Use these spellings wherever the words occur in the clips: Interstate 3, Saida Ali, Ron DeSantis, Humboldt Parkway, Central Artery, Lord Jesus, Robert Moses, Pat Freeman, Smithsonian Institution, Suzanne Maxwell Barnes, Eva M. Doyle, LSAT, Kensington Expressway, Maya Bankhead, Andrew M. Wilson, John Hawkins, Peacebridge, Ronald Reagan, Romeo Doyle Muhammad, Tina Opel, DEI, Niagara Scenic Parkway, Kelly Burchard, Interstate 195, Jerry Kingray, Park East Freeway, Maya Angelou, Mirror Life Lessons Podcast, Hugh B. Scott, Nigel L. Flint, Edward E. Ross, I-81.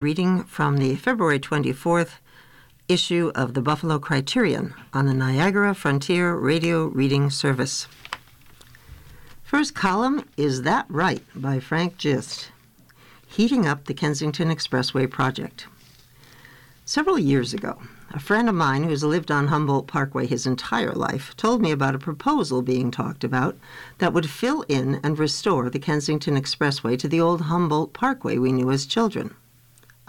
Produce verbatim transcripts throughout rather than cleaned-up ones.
Reading from the February twenty-fourth issue of the Buffalo Criterion on the Niagara Frontier Radio Reading Service. First column, Is That Right? By Frank Gist, heating up the Kensington Expressway project. Several years ago, a friend of mine who's lived on Humboldt Parkway his entire life told me about a proposal being talked about that would fill in and restore the Kensington Expressway to the old Humboldt Parkway we knew as children.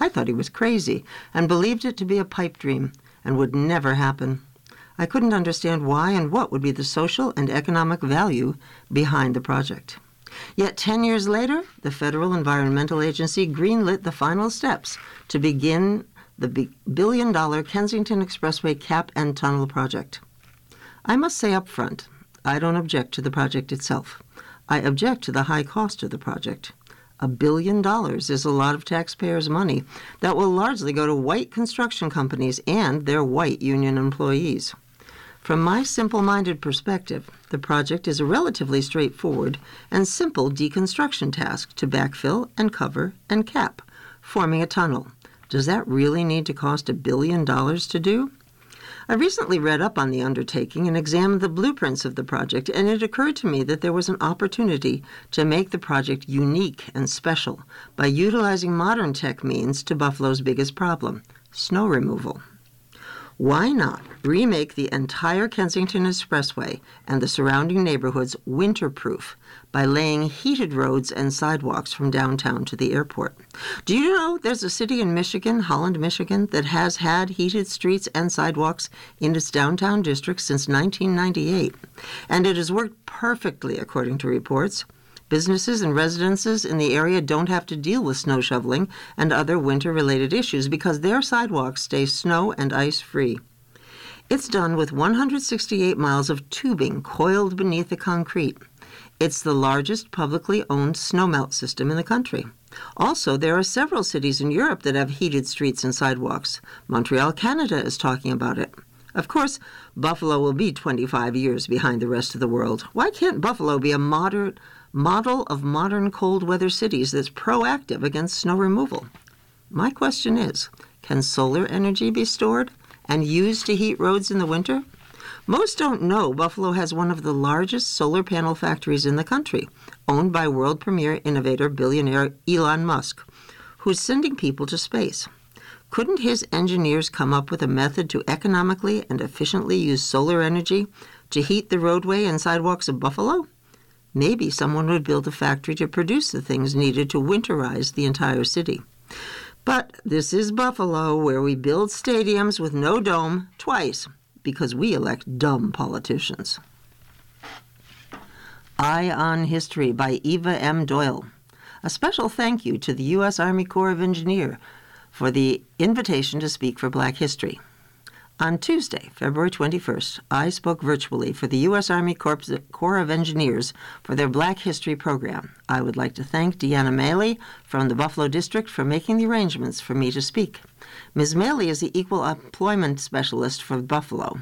I thought he was crazy and believed it to be a pipe dream and would never happen. I couldn't understand why and what would be the social and economic value behind the project. Yet ten years later, the Federal Environmental Agency greenlit the final steps to begin the billion-dollar Kensington Expressway cap and tunnel project. I must say up front, I don't object to the project itself. I object to the high cost of the project. A billion dollars is a lot of taxpayers' money that will largely go to white construction companies and their white union employees. From my simple-minded perspective, the project is a relatively straightforward and simple deconstruction task to backfill and cover and cap, forming a tunnel. Does that really need to cost a billion dollars to do? I recently read up on the undertaking and examined the blueprints of the project, and it occurred to me that there was an opportunity to make the project unique and special by utilizing modern tech means to Buffalo's biggest problem, snow removal. Why not remake the entire Kensington Expressway and the surrounding neighborhoods winterproof by laying heated roads and sidewalks from downtown to the airport? Do you know there's a city in Michigan, Holland, Michigan, that has had heated streets and sidewalks in its downtown district since nineteen ninety-eight? And it has worked perfectly, according to reports. Businesses and residences in the area don't have to deal with snow shoveling and other winter-related issues because their sidewalks stay snow and ice-free. It's done with one hundred sixty-eight miles of tubing coiled beneath the concrete. It's the largest publicly owned snowmelt system in the country. Also, there are several cities in Europe that have heated streets and sidewalks. Montreal, Canada is talking about it. Of course, Buffalo will be twenty-five years behind the rest of the world. Why can't Buffalo be a modern model of modern cold-weather cities that's proactive against snow removal? My question is, can solar energy be stored and used to heat roads in the winter? Most don't know Buffalo has one of the largest solar panel factories in the country, owned by world premier innovator billionaire Elon Musk, who's sending people to space. Couldn't his engineers come up with a method to economically and efficiently use solar energy to heat the roadway and sidewalks of Buffalo? Maybe someone would build a factory to produce the things needed to winterize the entire city. But this is Buffalo, where we build stadiums with no dome twice because we elect dumb politicians. Eye on History by Eva M. Doyle. A special thank you to the U S Army Corps of Engineers for the invitation to speak for Black History. On Tuesday, February twenty-first, I spoke virtually for the U S Army Corps of Engineers for their Black History program. I would like to thank Deanna Maley from the Buffalo District for making the arrangements for me to speak. Miz Maley is the Equal Employment Specialist for Buffalo.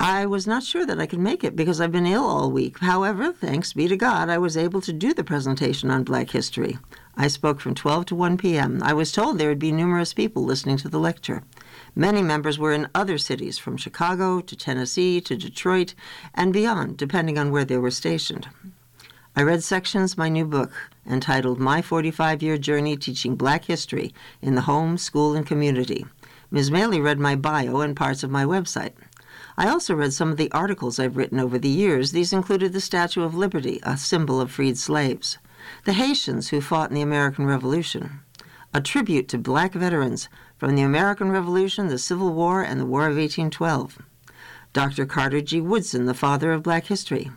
I was not sure that I could make it because I've been ill all week. However, thanks be to God, I was able to do the presentation on Black History. I spoke from twelve to one p.m. I was told there would be numerous people listening to the lecture. Many members were in other cities, from Chicago to Tennessee to Detroit and beyond, depending on where they were stationed. I read sections of my new book, entitled My forty-five-Year Journey Teaching Black History in the Home, School, and Community. Miz Maley read my bio and parts of my website. I also read some of the articles I've written over the years. These included the Statue of Liberty, a symbol of freed slaves, the Haitians who fought in the American Revolution, a tribute to black veterans from the American Revolution, the Civil War, and the War of eighteen twelve, Doctor Carter G. Woodson, the father of black history,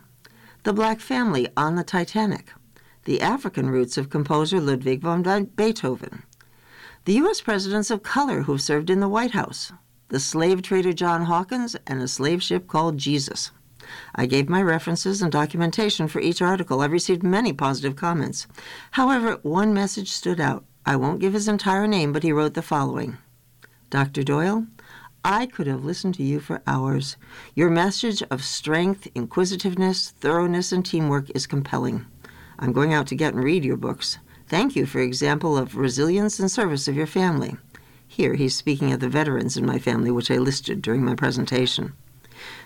the black family on the Titanic, the African roots of composer Ludwig van Beethoven, the U S presidents of color who served in the White House, the slave trader John Hawkins, and a slave ship called Jesus. I gave my references and documentation for each article. I received many positive comments. However, one message stood out. I won't give his entire name, but he wrote the following. Doctor Doyle, I could have listened to you for hours. Your message of strength, inquisitiveness, thoroughness, and teamwork is compelling. I'm going out to get and read your books. Thank you for example of resilience and service of your family. Here he's speaking of the veterans in my family, which I listed during my presentation.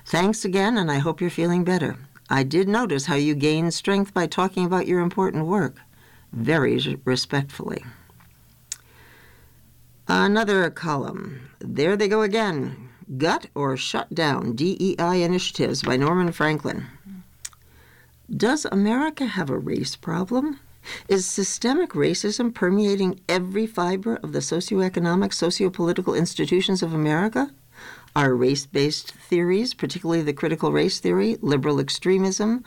Thanks again, and I hope you're feeling better. I did notice how you gained strength by talking about your important work. Very respectfully. Another column. There they go again. Gut or Shut Down, D E I Initiatives by Norman Franklin. Does America have a race problem? Is systemic racism permeating every fiber of the socioeconomic, sociopolitical institutions of America? Are race-based theories, particularly the critical race theory, liberal extremism,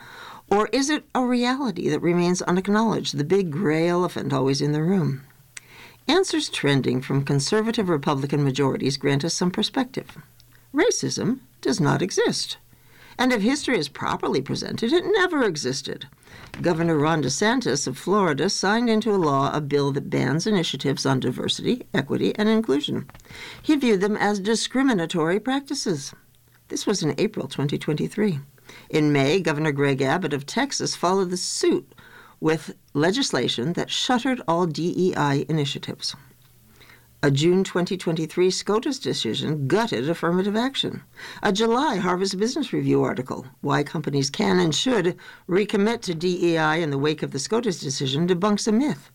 or is it a reality that remains unacknowledged, the big gray elephant always in the room? Answers trending from conservative Republican majorities grant us some perspective. Racism does not exist. And if history is properly presented, it never existed. Governor Ron DeSantis of Florida signed into law a bill that bans initiatives on diversity, equity, and inclusion. He viewed them as discriminatory practices. This was in April twenty twenty-three. In May, Governor Greg Abbott of Texas followed the suit with legislation that shuttered all D E I initiatives. A June twenty twenty-three SCOTUS decision gutted affirmative action. A July Harvard Business Review article, Why Companies Can and Should Recommit to D E I in the Wake of the SCOTUS Decision, debunks a myth.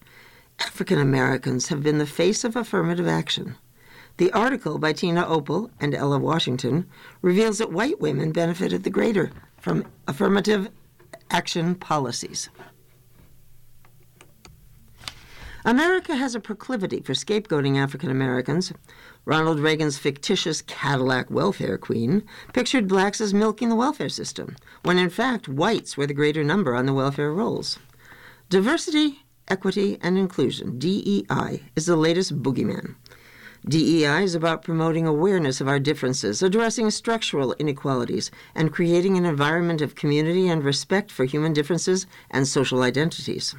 African Americans have been the face of affirmative action. The article by Tina Opel and Ella Washington reveals that white women benefited the greater from affirmative action policies. America has a proclivity for scapegoating African Americans. Ronald Reagan's fictitious Cadillac welfare queen pictured blacks as milking the welfare system, when in fact whites were the greater number on the welfare rolls. Diversity, equity, and inclusion, D E I, is the latest boogeyman. D E I is about promoting awareness of our differences, addressing structural inequalities, and creating an environment of community and respect for human differences and social identities.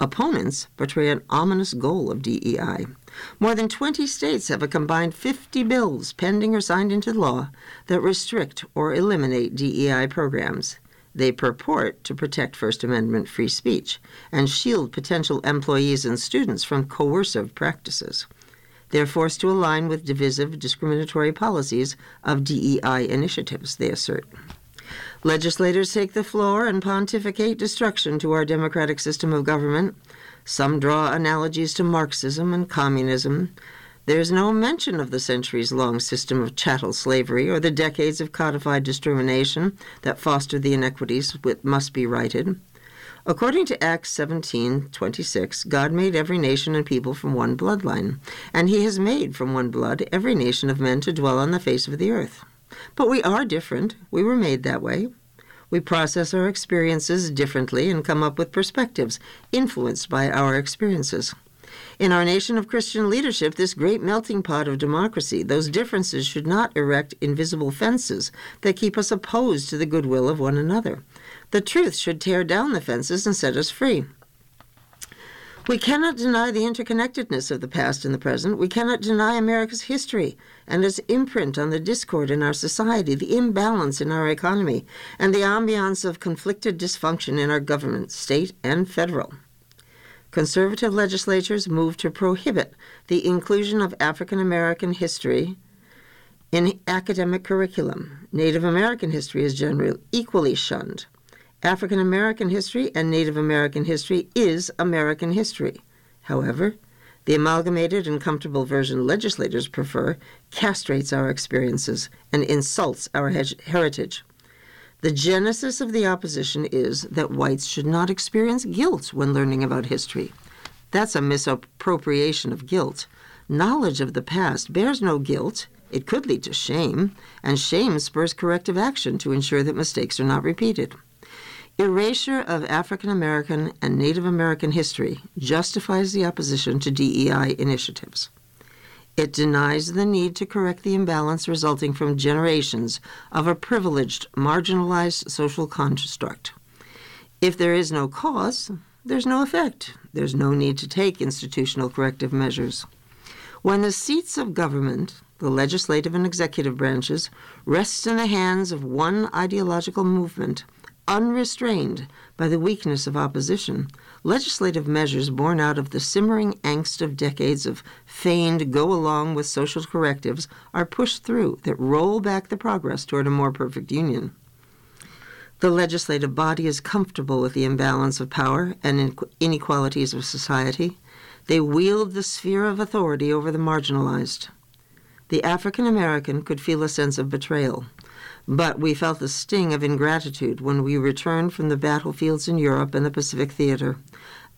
Opponents portray an ominous goal of D E I. More than twenty states have a combined fifty bills pending or signed into law that restrict or eliminate D E I programs. They purport to protect First Amendment free speech and shield potential employees and students from coercive practices. They're forced to align with divisive, discriminatory policies of D E I initiatives, they assert. Legislators take the floor and pontificate destruction to our democratic system of government. Some draw analogies to Marxism and communism. There's no mention of the centuries-long system of chattel slavery or the decades of codified discrimination that fostered the inequities that must be righted. According to Acts seventeen twenty-six, God made every nation and people from one bloodline, and he has made from one blood every nation of men to dwell on the face of the earth. But we are different. We were made that way. We process our experiences differently and come up with perspectives influenced by our experiences. In our nation of Christian leadership, this great melting pot of democracy, those differences should not erect invisible fences that keep us opposed to the goodwill of one another. The truth should tear down the fences and set us free. We cannot deny the interconnectedness of the past and the present. We cannot deny America's history and its imprint on the discord in our society, the imbalance in our economy, and the ambiance of conflicted dysfunction in our government, state and federal. Conservative legislatures move to prohibit the inclusion of African American history in academic curriculum. Native American history is generally equally shunned. African American history and Native American history is American history. However, the amalgamated and comfortable version legislators prefer castrates our experiences and insults our he- heritage. The genesis of the opposition is that whites should not experience guilt when learning about history. That's a misappropriation of guilt. Knowledge of the past bears no guilt. It could lead to shame, and shame spurs corrective action to ensure that mistakes are not repeated. Erasure of African American and Native American history justifies the opposition to D E I initiatives. It denies the need to correct the imbalance resulting from generations of a privileged, marginalized social construct. If there is no cause, there's no effect. There's no need to take institutional corrective measures. When the seats of government, the legislative and executive branches, rests in the hands of one ideological movement, unrestrained by the weakness of opposition, legislative measures born out of the simmering angst of decades of feigned go-along-with-social correctives are pushed through that roll back the progress toward a more perfect union. The legislative body is comfortable with the imbalance of power and inequalities of society. They wield the sphere of authority over the marginalized. The African American could feel a sense of betrayal, but we felt the sting of ingratitude when we returned from the battlefields in Europe and the Pacific Theater.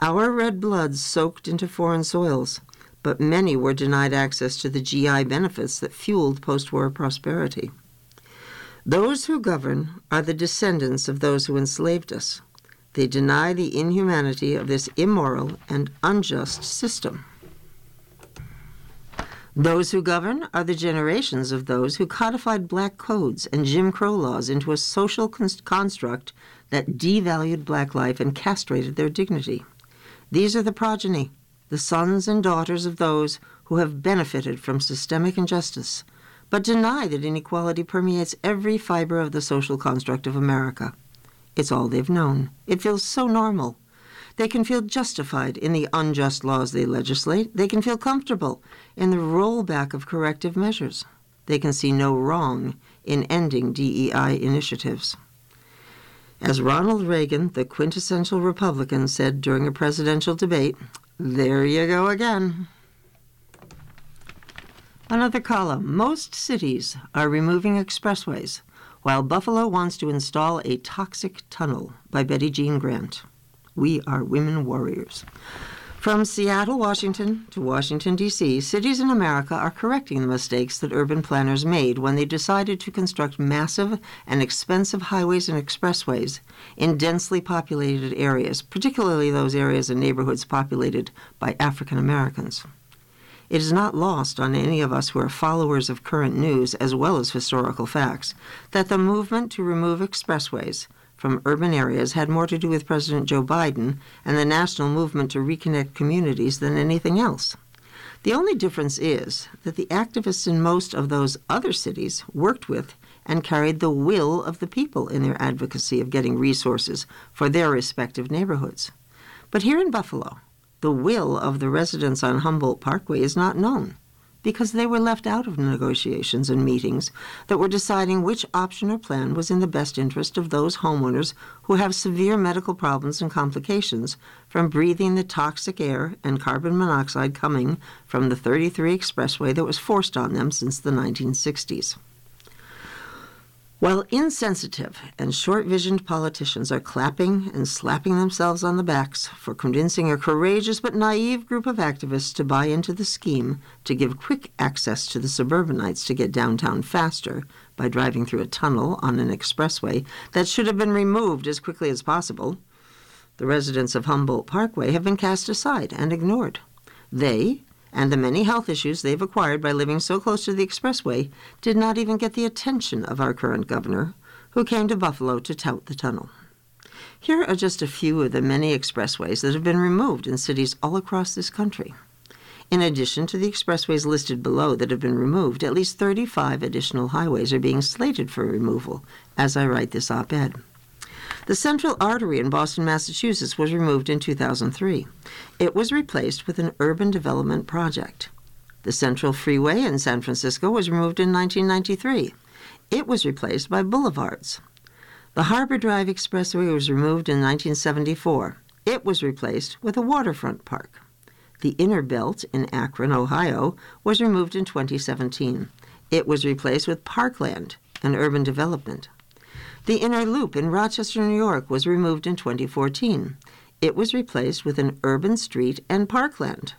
Our red blood soaked into foreign soils, but many were denied access to the G I benefits that fueled post-war prosperity. Those who govern are the descendants of those who enslaved us. They deny the inhumanity of this immoral and unjust system. Those who govern are the generations of those who codified black codes and Jim Crow laws into a social const- construct that devalued black life and castrated their dignity. These are the progeny, the sons and daughters of those who have benefited from systemic injustice, but deny that inequality permeates every fiber of the social construct of America. It's all they've known. It feels so normal. They can feel justified in the unjust laws they legislate. They can feel comfortable in the rollback of corrective measures. They can see no wrong in ending D E I initiatives. As Ronald Reagan, the quintessential Republican, said during a presidential debate, there you go again. Another column. Most cities are removing expressways, while Buffalo wants to install a toxic tunnel, by Betty Jean Grant. We are women warriors. From Seattle, Washington, to Washington, D C, cities in America are correcting the mistakes that urban planners made when they decided to construct massive and expensive highways and expressways in densely populated areas, particularly those areas and neighborhoods populated by African Americans. It is not lost on any of us who are followers of current news as well as historical facts that the movement to remove expressways from urban areas had more to do with President Joe Biden and the national movement to reconnect communities than anything else. The only difference is that the activists in most of those other cities worked with and carried the will of the people in their advocacy of getting resources for their respective neighborhoods. But here in Buffalo, the will of the residents on Humboldt Parkway is not known, because they were left out of negotiations and meetings that were deciding which option or plan was in the best interest of those homeowners who have severe medical problems and complications from breathing the toxic air and carbon monoxide coming from the thirty-three Expressway that was forced on them since the nineteen sixties. While insensitive and short-visioned politicians are clapping and slapping themselves on the backs for convincing a courageous but naive group of activists to buy into the scheme to give quick access to the suburbanites to get downtown faster by driving through a tunnel on an expressway that should have been removed as quickly as possible, the residents of Humboldt Parkway have been cast aside and ignored. They, and the many health issues they've acquired by living so close to the expressway, did not even get the attention of our current governor, who came to Buffalo to tout the tunnel. Here are just a few of the many expressways that have been removed in cities all across this country. In addition to the expressways listed below that have been removed, at least thirty-five additional highways are being slated for removal as I write this op-ed. The Central Artery in Boston, Massachusetts, was removed in two thousand three. It was replaced with an urban development project. The Central Freeway in San Francisco was removed in nineteen ninety-three. It was replaced by boulevards. The Harbor Drive Expressway was removed in nineteen seventy-four. It was replaced with a waterfront park. The Inner Belt in Akron, Ohio, was removed in twenty seventeen. It was replaced with parkland and urban development. The Inner Loop in Rochester, New York, was removed in twenty fourteen. It was replaced with an urban street and parkland.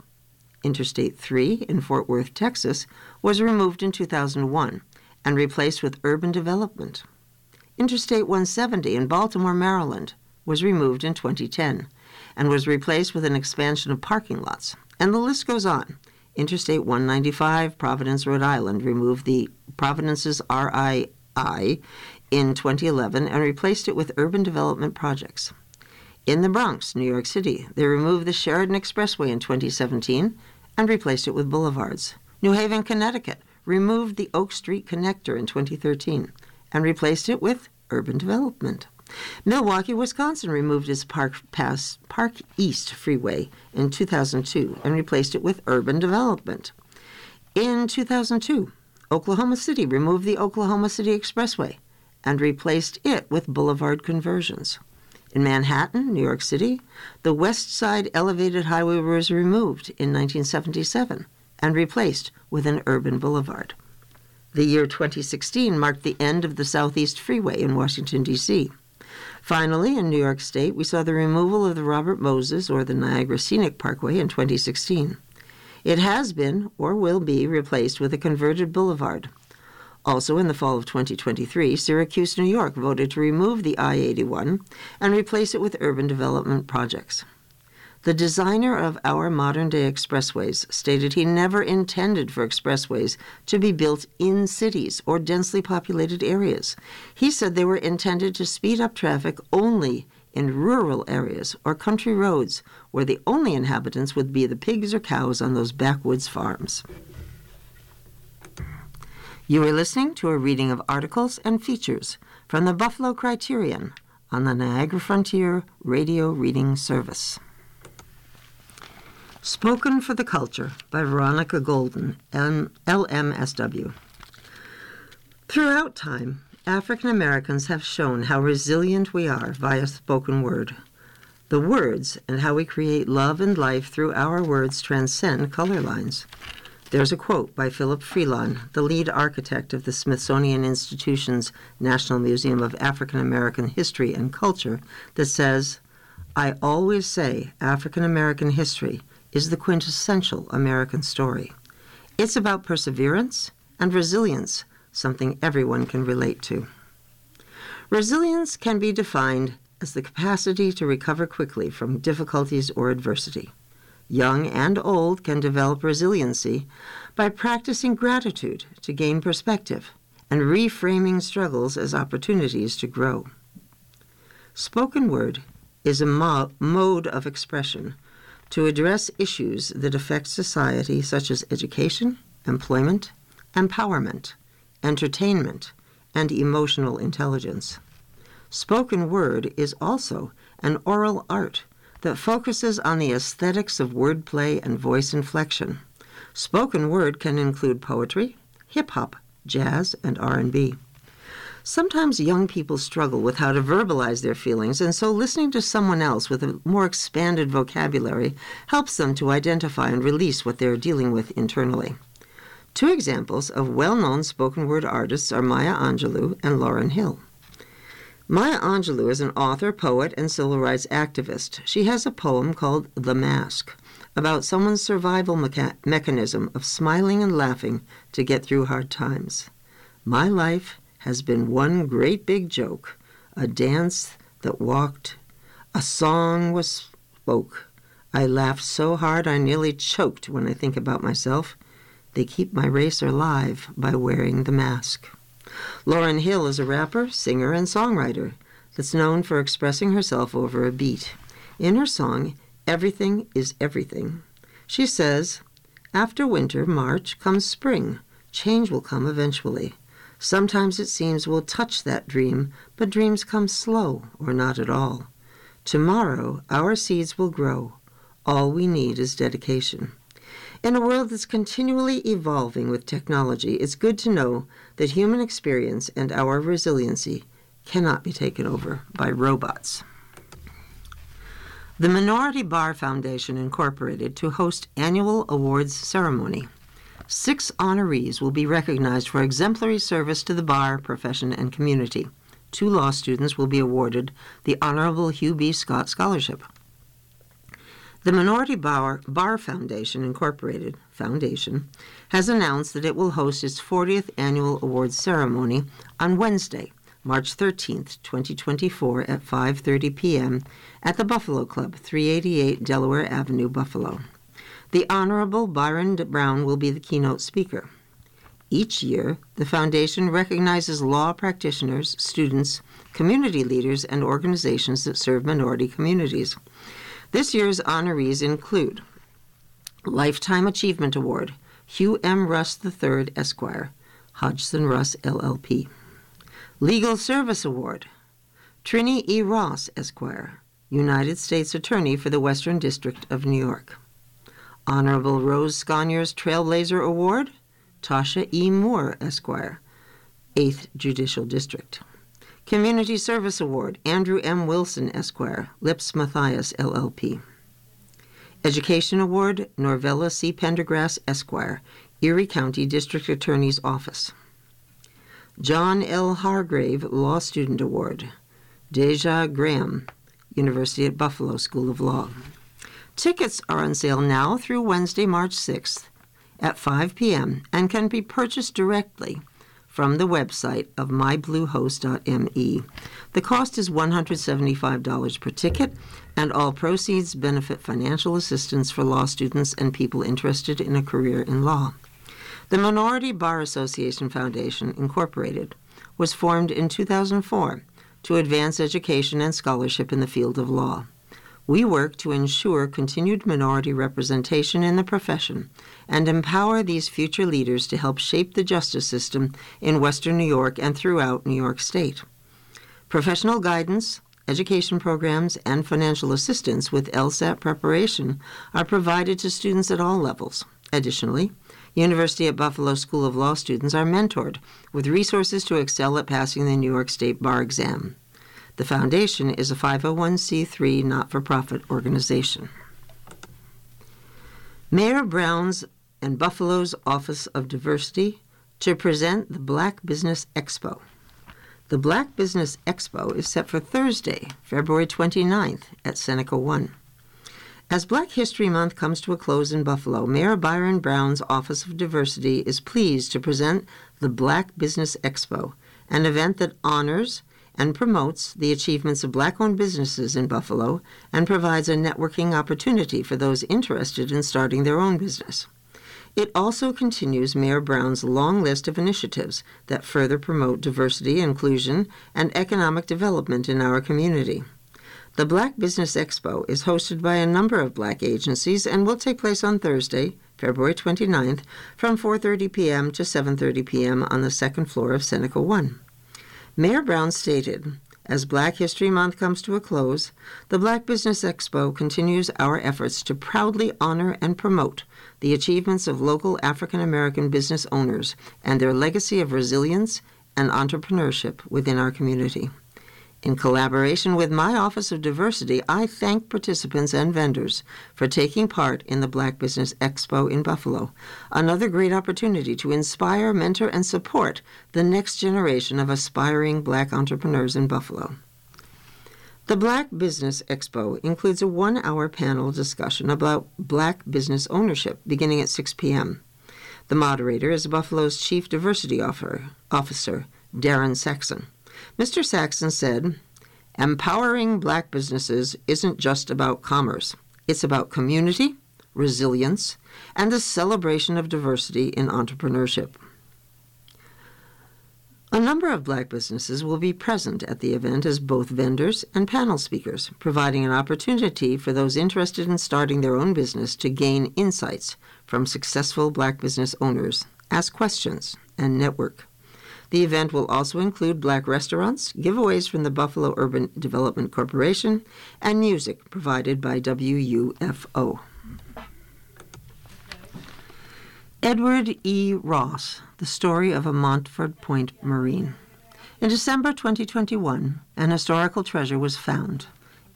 Interstate three in Fort Worth, Texas, was removed in two thousand one and replaced with urban development. Interstate one seventy in Baltimore, Maryland, was removed in twenty ten and was replaced with an expansion of parking lots. And the list goes on. Interstate one ninety-five, Providence, Rhode Island, removed the Providence's R I I in twenty eleven and replaced it with urban development projects. In the Bronx, New York City, they removed the Sheridan Expressway in twenty seventeen and replaced it with boulevards. New Haven, Connecticut, removed the Oak Street Connector in twenty thirteen and replaced it with urban development. Milwaukee, Wisconsin removed its Park Pass Park East Freeway in two thousand two and replaced it with urban development. In two thousand two, Oklahoma City removed the Oklahoma City Expressway and replaced it with boulevard conversions. In Manhattan, New York City, the West Side Elevated Highway was removed in nineteen seventy-seven and replaced with an urban boulevard. The year twenty sixteen marked the end of the Southeast Freeway in Washington, D C Finally, in New York State, we saw the removal of the Robert Moses or the Niagara Scenic Parkway in twenty sixteen. It has been, or will be, replaced with a converted boulevard. Also in the fall of twenty twenty-three, Syracuse, New York voted to remove the I eighty-one and replace it with urban development projects. The designer of our modern-day expressways stated he never intended for expressways to be built in cities or densely populated areas. He said they were intended to speed up traffic only in rural areas or country roads where the only inhabitants would be the pigs or cows on those backwoods farms. You are listening to a reading of articles and features from the Buffalo Criterion on the Niagara Frontier Radio Reading Service. Spoken for the Culture by Veronica Golden, L M S W. Throughout time, African Americans have shown how resilient we are via spoken word. The words and how we create love and life through our words transcend color lines. There's a quote by Philip Freelon, the lead architect of the Smithsonian Institution's National Museum of African American History and Culture, that says, "I always say African American history is the quintessential American story. It's about perseverance and resilience, something everyone can relate to." Resilience can be defined as the capacity to recover quickly from difficulties or adversity. Young and old can develop resiliency by practicing gratitude to gain perspective and reframing struggles as opportunities to grow. Spoken word is a mo- mode of expression to address issues that affect society, such as education, employment, empowerment, entertainment, and emotional intelligence. Spoken word is also an oral art that focuses on the aesthetics of wordplay and voice inflection. Spoken word can include poetry, hip-hop, jazz, and R and B. Sometimes young people struggle with how to verbalize their feelings, and so listening to someone else with a more expanded vocabulary helps them to identify and release what they're dealing with internally. Two examples of well-known spoken word artists are Maya Angelou and Lauryn Hill. Maya Angelou is an author, poet, and civil rights activist. She has a poem called The Mask, about someone's survival mecha- mechanism of smiling and laughing to get through hard times. "My life has been one great big joke, a dance that walked, a song was spoke. I laughed so hard I nearly choked when I think about myself. They keep my race alive by wearing the mask." Lauryn Hill is a rapper, singer, and songwriter that's known for expressing herself over a beat. In her song, Everything is Everything, she says, "After winter, March, comes spring. Change will come eventually. Sometimes it seems we'll touch that dream, but dreams come slow or not at all. Tomorrow, our seeds will grow. All we need is dedication." In a world that's continually evolving with technology, it's good to know that human experience and our resiliency cannot be taken over by robots. The Minority Bar Foundation Incorporated to host annual awards ceremony. Six honorees will be recognized for exemplary service to the bar, profession, and community. Two law students will be awarded the Honorable Hugh B. Scott Scholarship. The Minority Bar, Bar Foundation Incorporated Foundation has announced that it will host its fortieth annual awards ceremony on Wednesday, March thirteenth, twenty twenty-four at five thirty p.m. at the Buffalo Club, three eighty-eight Delaware Avenue, Buffalo. The Honorable Byron Brown will be the keynote speaker. Each year, the foundation recognizes law practitioners, students, community leaders, and organizations that serve minority communities. This year's honorees include Lifetime Achievement Award, Hugh M. Russ the third, Esquire, Hodgson Russ, L L P. Legal Service Award, Trini E. Ross, Esquire, United States Attorney for the Western District of New York. Honorable Rose Sconyer's Trailblazer Award, Tasha E. Moore, Esquire, eighth Judicial District. Community Service Award, Andrew M. Wilson, Esquire, Lips Mathias, L L P. Education Award, Norvella C. Pendergrass, Esquire, Erie County District Attorney's Office. John L. Hargrave Law Student Award, Deja Graham, University at Buffalo School of Law. Tickets are on sale now through Wednesday, March sixth at five p.m. and can be purchased directly from the website of my blue host dot m e. The cost is one hundred seventy-five dollars per ticket, and all proceeds benefit financial assistance for law students and people interested in a career in law. The Minority Bar Association Foundation, Incorporated, was formed in two thousand four to advance education and scholarship in the field of law. We work to ensure continued minority representation in the profession and empower these future leaders to help shape the justice system in Western New York and throughout New York State. Professional guidance, education programs, and financial assistance with LSAT preparation are provided to students at all levels. Additionally, University at Buffalo School of Law students are mentored with resources to excel at passing the New York State Bar Exam. The foundation is a five oh one c three not-for-profit organization. Mayor Brown's and Buffalo's Office of Diversity to present the Black Business Expo. The Black Business Expo is set for Thursday, February twenty-ninth at Seneca One. As Black History Month comes to a close in Buffalo, Mayor Byron Brown's Office of Diversity is pleased to present the Black Business Expo, an event that honors and promotes the achievements of Black-owned businesses in Buffalo and provides a networking opportunity for those interested in starting their own business. It also continues Mayor Brown's long list of initiatives that further promote diversity, inclusion, and economic development in our community. The Black Business Expo is hosted by a number of Black agencies and will take place on Thursday, February twenty-ninth, from four thirty p.m. to seven thirty p.m. on the second floor of Seneca One. Mayor Brown stated, "As Black History Month comes to a close, the Black Business Expo continues our efforts to proudly honor and promote the achievements of local African-American business owners and their legacy of resilience and entrepreneurship within our community. In collaboration with my Office of Diversity, I thank participants and vendors for taking part in the Black Business Expo in Buffalo, another great opportunity to inspire, mentor, and support the next generation of aspiring Black entrepreneurs in Buffalo." The Black Business Expo includes a one-hour panel discussion about Black business ownership beginning at six p.m. The moderator is Buffalo's Chief Diversity Officer, Darren Saxon. Mister Saxon said, "Empowering Black businesses isn't just about commerce. It's about community, resilience, and the celebration of diversity in entrepreneurship." A number of Black businesses will be present at the event as both vendors and panel speakers, providing an opportunity for those interested in starting their own business to gain insights from successful Black business owners, ask questions, and network. The event will also include Black restaurants, giveaways from the Buffalo Urban Development Corporation, and music provided by W U F O. Edward E. Ross, The Story of a Montford Point Marine. In December twenty twenty-one, an historical treasure was found.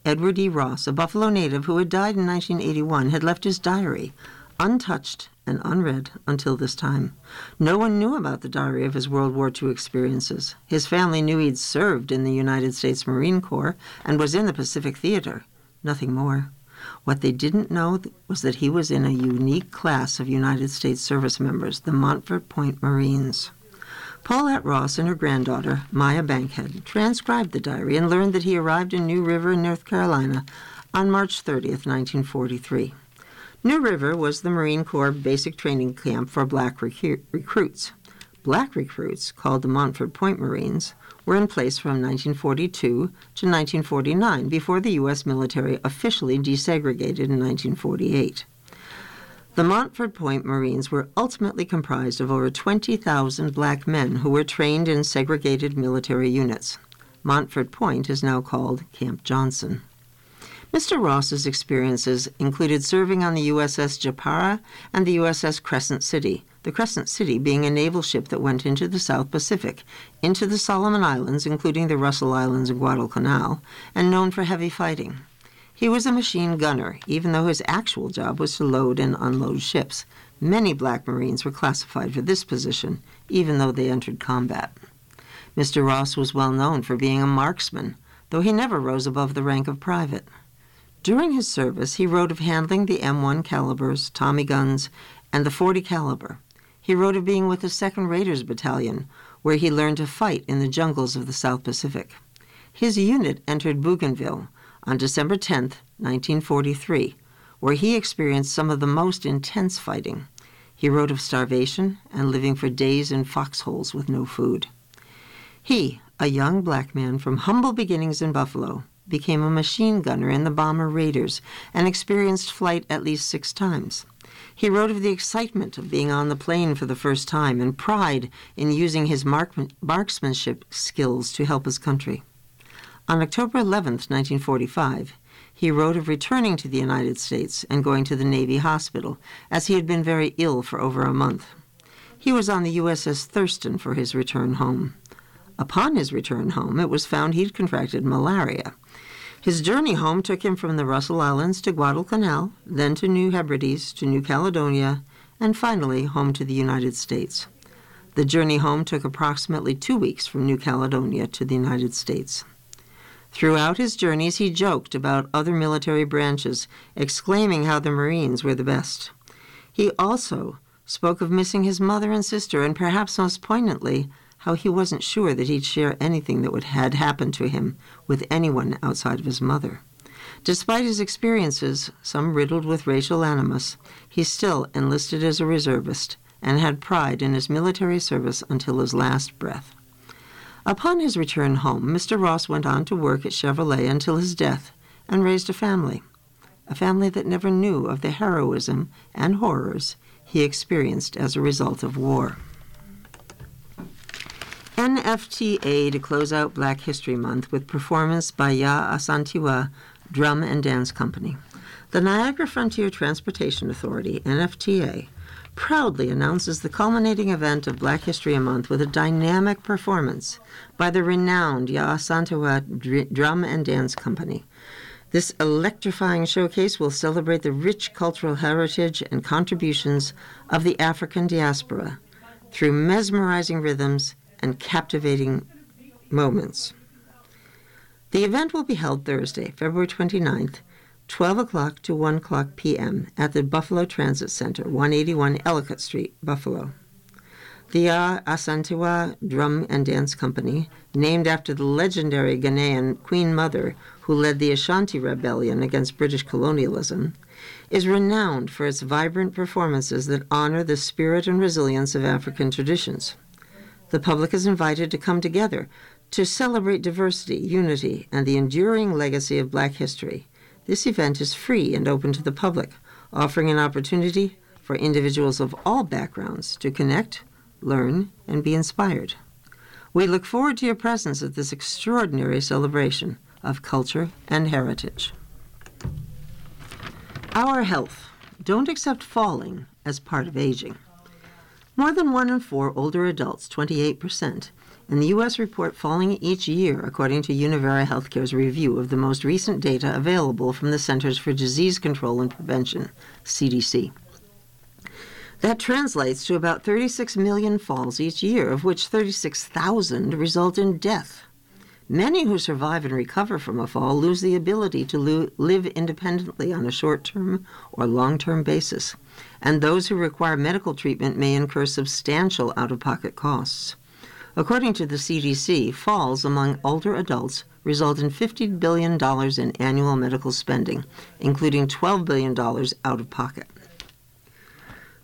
Edward E. Ross, a Buffalo native who had died in nineteen eighty-one, had left his diary untouched and unread until this time. No one knew about the diary of his World War Two experiences. His family knew he'd served in the United States Marine Corps and was in the Pacific Theater. Nothing more. What they didn't know was that he was in a unique class of United States service members, the Montford Point Marines. Paulette Ross and her granddaughter, Maya Bankhead, transcribed the diary and learned that he arrived in New River, North Carolina, on March thirtieth, nineteen forty-three. New River was the Marine Corps basic training camp for Black recu- recruits. Black recruits, called the Montford Point Marines, were in place from nineteen forty-two to nineteen forty-nine, before the U S military officially desegregated in nineteen forty-eight. The Montford Point Marines were ultimately comprised of over twenty thousand Black men who were trained in segregated military units. Montford Point is now called Camp Johnson. Mister Ross's experiences included serving on the U S S Japara and the U S S Crescent City, the Crescent City being a naval ship that went into the South Pacific, into the Solomon Islands, including the Russell Islands and Guadalcanal, and known for heavy fighting. He was a machine gunner, even though his actual job was to load and unload ships. Many black Marines were classified for this position, even though they entered combat. Mister Ross was well known for being a marksman, though he never rose above the rank of private. During his service, he wrote of handling the M one calibers, Tommy guns, and the forty caliber. He wrote of being with the second Raiders Battalion, where he learned to fight in the jungles of the South Pacific. His unit entered Bougainville on December tenth, nineteen forty-three, where he experienced some of the most intense fighting. He wrote of starvation and living for days in foxholes with no food. He, a young black man from humble beginnings in Buffalo, became a machine gunner in the bomber Raiders and experienced flight at least six times. He wrote of the excitement of being on the plane for the first time and pride in using his marksmanship skills to help his country. On October eleventh, nineteen forty-five, he wrote of returning to the United States and going to the Navy hospital, as he had been very ill for over a month. He was on the U S S Thurston for his return home. Upon his return home, it was found he'd contracted malaria. His journey home took him from the Russell Islands to Guadalcanal, then to New Hebrides, to New Caledonia, and finally home to the United States. The journey home took approximately two weeks from New Caledonia to the United States. Throughout his journeys, he joked about other military branches, exclaiming how the Marines were the best. He also spoke of missing his mother and sister, and perhaps most poignantly, how he wasn't sure that he'd share anything that would had happened to him with anyone outside of his mother. Despite his experiences, some riddled with racial animus, he still enlisted as a reservist and had pride in his military service until his last breath. Upon his return home, Mister Ross went on to work at Chevrolet until his death and raised a family, a family that never knew of the heroism and horrors he experienced as a result of war. N F T A to close out Black History Month with performance by Yaa Asantewaa Drum and Dance Company. The Niagara Frontier Transportation Authority, N F T A, proudly announces the culminating event of Black History Month with a dynamic performance by the renowned Yaa Asantewaa Dr- Drum and Dance Company. This electrifying showcase will celebrate the rich cultural heritage and contributions of the African diaspora through mesmerizing rhythms and captivating moments. The event will be held Thursday, February twenty-ninth, twelve o'clock to one o'clock p.m. at the Buffalo Transit Center, one eighty-one Ellicott Street, Buffalo. The Yaa Asantewaa Drum and Dance Company, named after the legendary Ghanaian Queen Mother who led the Ashanti Rebellion against British colonialism, is renowned for its vibrant performances that honor the spirit and resilience of African traditions. The public is invited to come together to celebrate diversity, unity, and the enduring legacy of Black history. This event is free and open to the public, offering an opportunity for individuals of all backgrounds to connect, learn, and be inspired. We look forward to your presence at this extraordinary celebration of culture and heritage. Our health. Don't accept falling as part of aging. More than one in four older adults, twenty-eight percent, in the U S report falling each year, according to Univera Healthcare's review of the most recent data available from the Centers for Disease Control and Prevention, C D C. That translates to about thirty-six million falls each year, of which thirty-six thousand result in death. Many who survive and recover from a fall lose the ability to lo- live independently on a short-term or long-term basis, and those who require medical treatment may incur substantial out-of-pocket costs. According to the C D C, falls among older adults result in fifty billion dollars in annual medical spending, including twelve billion dollars out-of-pocket.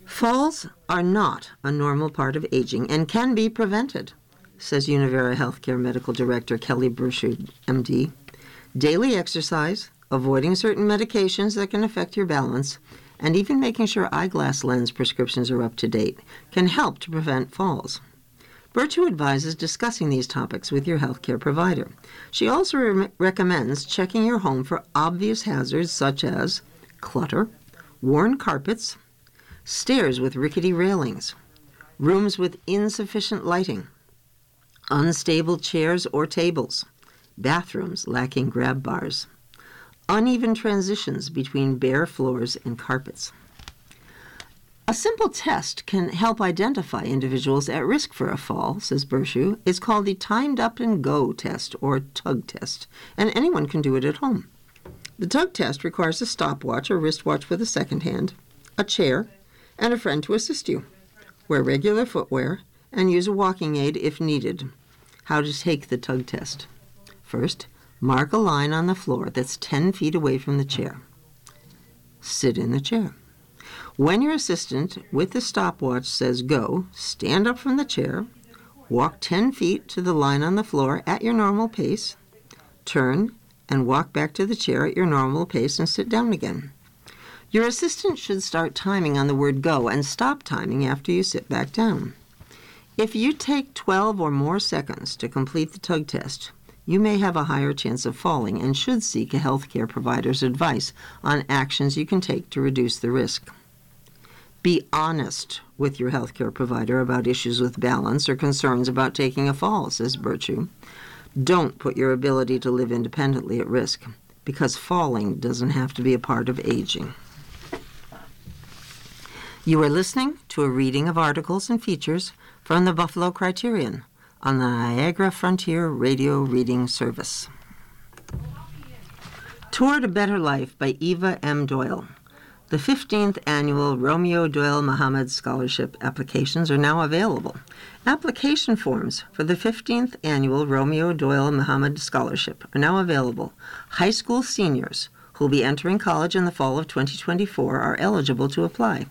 Falls are not a normal part of aging and can be prevented, says Univera Healthcare Medical Director Kelly Burchard, M D. Daily exercise, avoiding certain medications that can affect your balance, and even making sure eyeglass lens prescriptions are up to date can help to prevent falls. Virtue advises discussing these topics with your healthcare provider. She also re- recommends checking your home for obvious hazards such as clutter, worn carpets, stairs with rickety railings, rooms with insufficient lighting, unstable chairs or tables, bathrooms lacking grab bars, uneven transitions between bare floors and carpets. A simple test can help identify individuals at risk for a fall, says Bershue. It's called the timed up and go test, or tug test, and anyone can do it at home. The tug test requires a stopwatch or wristwatch with a second hand, a chair, and a friend to assist you. Wear regular footwear and use a walking aid if needed. How to take the tug test. First, mark a line on the floor that's ten feet away from the chair. Sit in the chair. When your assistant with the stopwatch says go, stand up from the chair, walk ten feet to the line on the floor at your normal pace, turn and walk back to the chair at your normal pace and sit down again. Your assistant should start timing on the word go and stop timing after you sit back down. If you take twelve or more seconds to complete the tug test, you may have a higher chance of falling and should seek a healthcare provider's advice on actions you can take to reduce the risk. Be honest with your healthcare provider about issues with balance or concerns about taking a fall, says Bershue. Don't put your ability to live independently at risk, because falling doesn't have to be a part of aging. You are listening to a reading of articles and features from the Buffalo Criterion on the Niagara Frontier Radio Reading Service. Toward a Better Life by Eva M. Doyle. The fifteenth annual Romeo Doyle Muhammad Scholarship applications are now available. Application forms for the fifteenth annual Romeo Doyle Muhammad Scholarship are now available. High school seniors who will be entering college in the fall of twenty twenty-four are eligible to apply.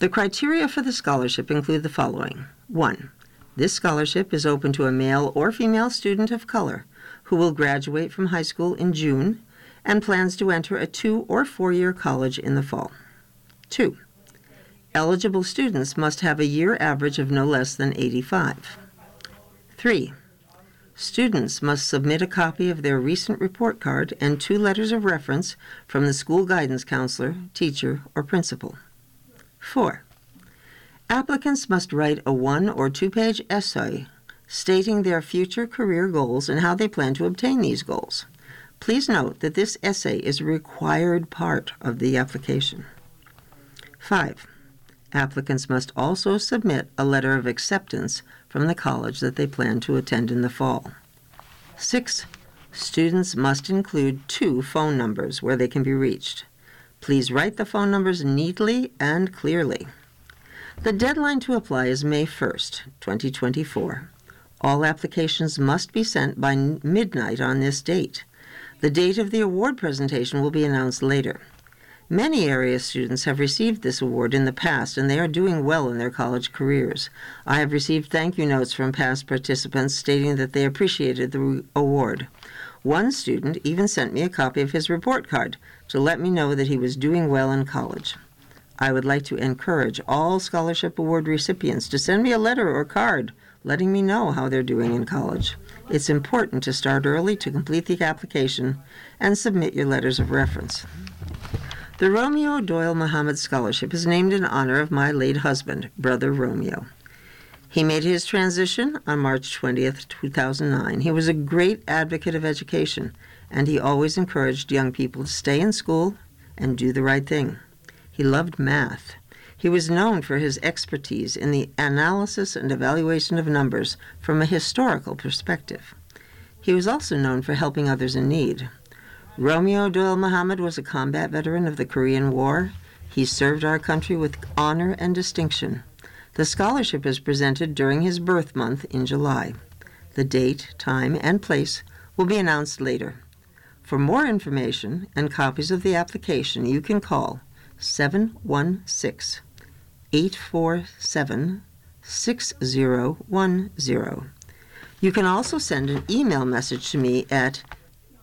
The criteria for the scholarship include the following. One. This scholarship is open to a male or female student of color who will graduate from high school in June and plans to enter a two- or four-year college in the fall. Two, eligible students must have a year average of no less than eighty-five. Three, students must submit a copy of their recent report card and two letters of reference from the school guidance counselor, teacher, or principal. Four, applicants must write a one- or two-page essay stating their future career goals and how they plan to obtain these goals. Please note that this essay is a required part of the application. Five, applicants must also submit a letter of acceptance from the college that they plan to attend in the fall. Six, students must include two phone numbers where they can be reached. Please write the phone numbers neatly and clearly. The deadline to apply is May first, twenty twenty-four. All applications must be sent by midnight on this date. The date of the award presentation will be announced later. Many area students have received this award in the past, and they are doing well in their college careers. I have received thank you notes from past participants stating that they appreciated the award. One student even sent me a copy of his report card to let me know that he was doing well in college. I would like to encourage all scholarship award recipients to send me a letter or card letting me know how they're doing in college. It's important to start early to complete the application and submit your letters of reference. The Romeo Doyle Muhammad Scholarship is named in honor of my late husband, Brother Romeo. He made his transition on March twentieth, two thousand nine. He was a great advocate of education, and he always encouraged young people to stay in school and do the right thing. He loved math. He was known for his expertise in the analysis and evaluation of numbers from a historical perspective. He was also known for helping others in need. Romeo Doyle Muhammad was a combat veteran of the Korean War. He served our country with honor and distinction. The scholarship is presented during his birth month in July. The date, time, and place will be announced later. For more information and copies of the application, you can call seven one six, eight four seven, six zero one zero. You can also send an email message to me at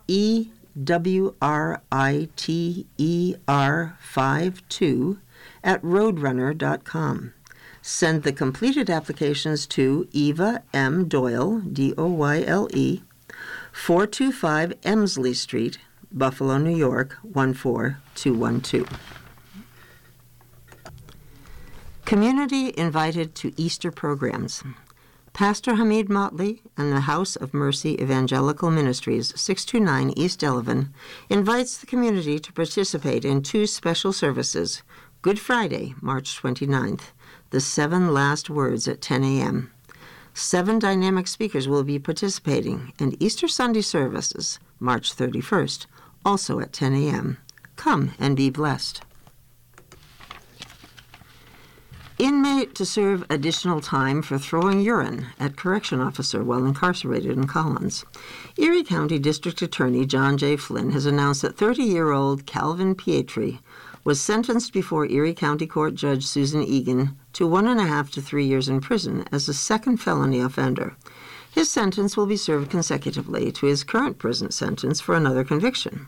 ewriter52 at roadrunner dot com. Send the completed applications to Eva M. Doyle, D O Y L E, four two five Emsley Street, Buffalo, New York, one four two one two. Community invited to Easter programs. Pastor Hamid Motley and the House of Mercy Evangelical Ministries, six two nine East Elven, invites the community to participate in two special services, Good Friday, March twenty-ninth, the seven last words at ten a.m. Seven dynamic speakers will be participating, and Easter Sunday services, March thirty-first, also at ten a.m. Come and be blessed. Inmate to serve additional time for throwing urine at correction officer while incarcerated in Collins. Erie County District Attorney John J. Flynn has announced that thirty-year-old Calvin Pietri was sentenced before Erie County Court Judge Susan Egan to one and a half to three years in prison as a second felony offender. His sentence will be served consecutively to his current prison sentence for another conviction.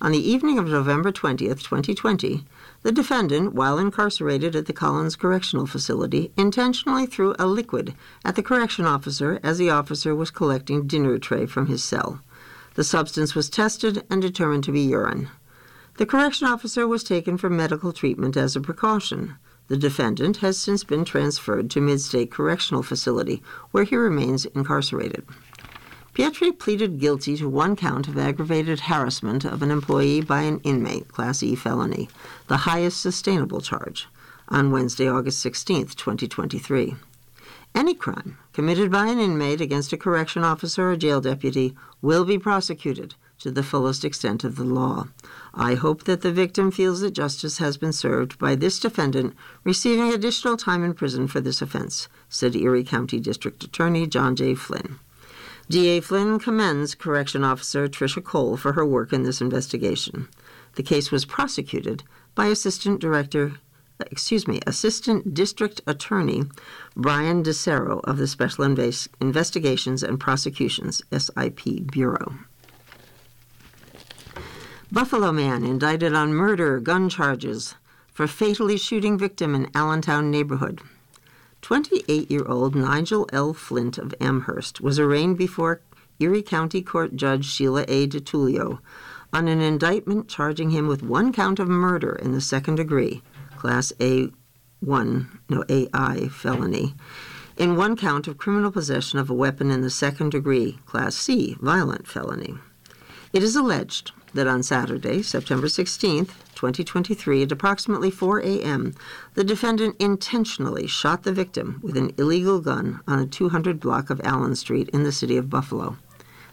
On the evening of November twentieth, twenty twenty, the defendant, while incarcerated at the Collins Correctional Facility, intentionally threw a liquid at the correction officer as the officer was collecting dinner tray from his cell. The substance was tested and determined to be urine. The correction officer was taken for medical treatment as a precaution. The defendant has since been transferred to Mid-State Correctional Facility, where he remains incarcerated. Pietri pleaded guilty to one count of aggravated harassment of an employee by an inmate, Class E felony, the highest sustainable charge, on Wednesday, August sixteenth, twenty twenty-three. Any crime committed by an inmate against a correction officer or jail deputy will be prosecuted to the fullest extent of the law. I hope that the victim feels that justice has been served by this defendant receiving additional time in prison for this offense, said Erie County District Attorney John J. Flynn. D A. Flynn commends Correction Officer Tricia Cole for her work in this investigation. The case was prosecuted by Assistant Director, excuse me, Assistant District Attorney Brian DeCero of the Special Inves- Investigations and Prosecutions, S I P Bureau. Buffalo man indicted on murder gun charges for fatally shooting victim in Allentown neighborhood. twenty-eight-year-old Nigel L. Flint of Amherst was arraigned before Erie County Court Judge Sheila A. DiTullio on an indictment charging him with one count of murder in the second degree, Class A one, no, A I felony, and one count of criminal possession of a weapon in the second degree, Class C, violent felony. It is alleged that on Saturday, September sixteenth, twenty twenty-three, at approximately four a.m., the defendant intentionally shot the victim with an illegal gun on a two hundred block of Allen Street in the city of Buffalo.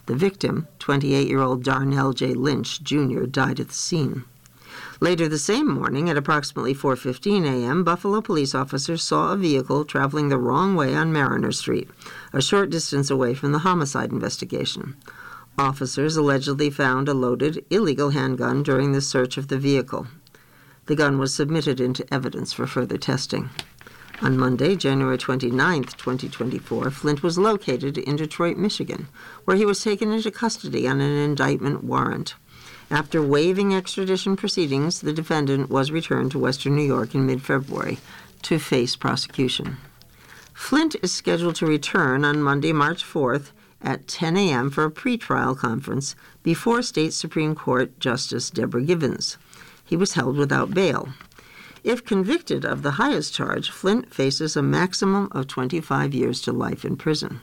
The victim, twenty-eight-year-old Darnell J. Lynch, Junior, died at the scene. Later the same morning, at approximately four fifteen a.m., Buffalo police officers saw a vehicle traveling the wrong way on Mariner Street, a short distance away from the homicide investigation. Officers allegedly found a loaded, illegal handgun during the search of the vehicle. The gun was submitted into evidence for further testing. On Monday, January twenty-ninth, twenty twenty-four, Flint was located in Detroit, Michigan, where he was taken into custody on an indictment warrant. After waiving extradition proceedings, the defendant was returned to Western New York in mid-February to face prosecution. Flint is scheduled to return on Monday, March fourth, at ten a.m. for a pretrial conference before State Supreme Court Justice Deborah Givens. He was held without bail. If convicted of the highest charge, Flint faces a maximum of twenty-five years to life in prison.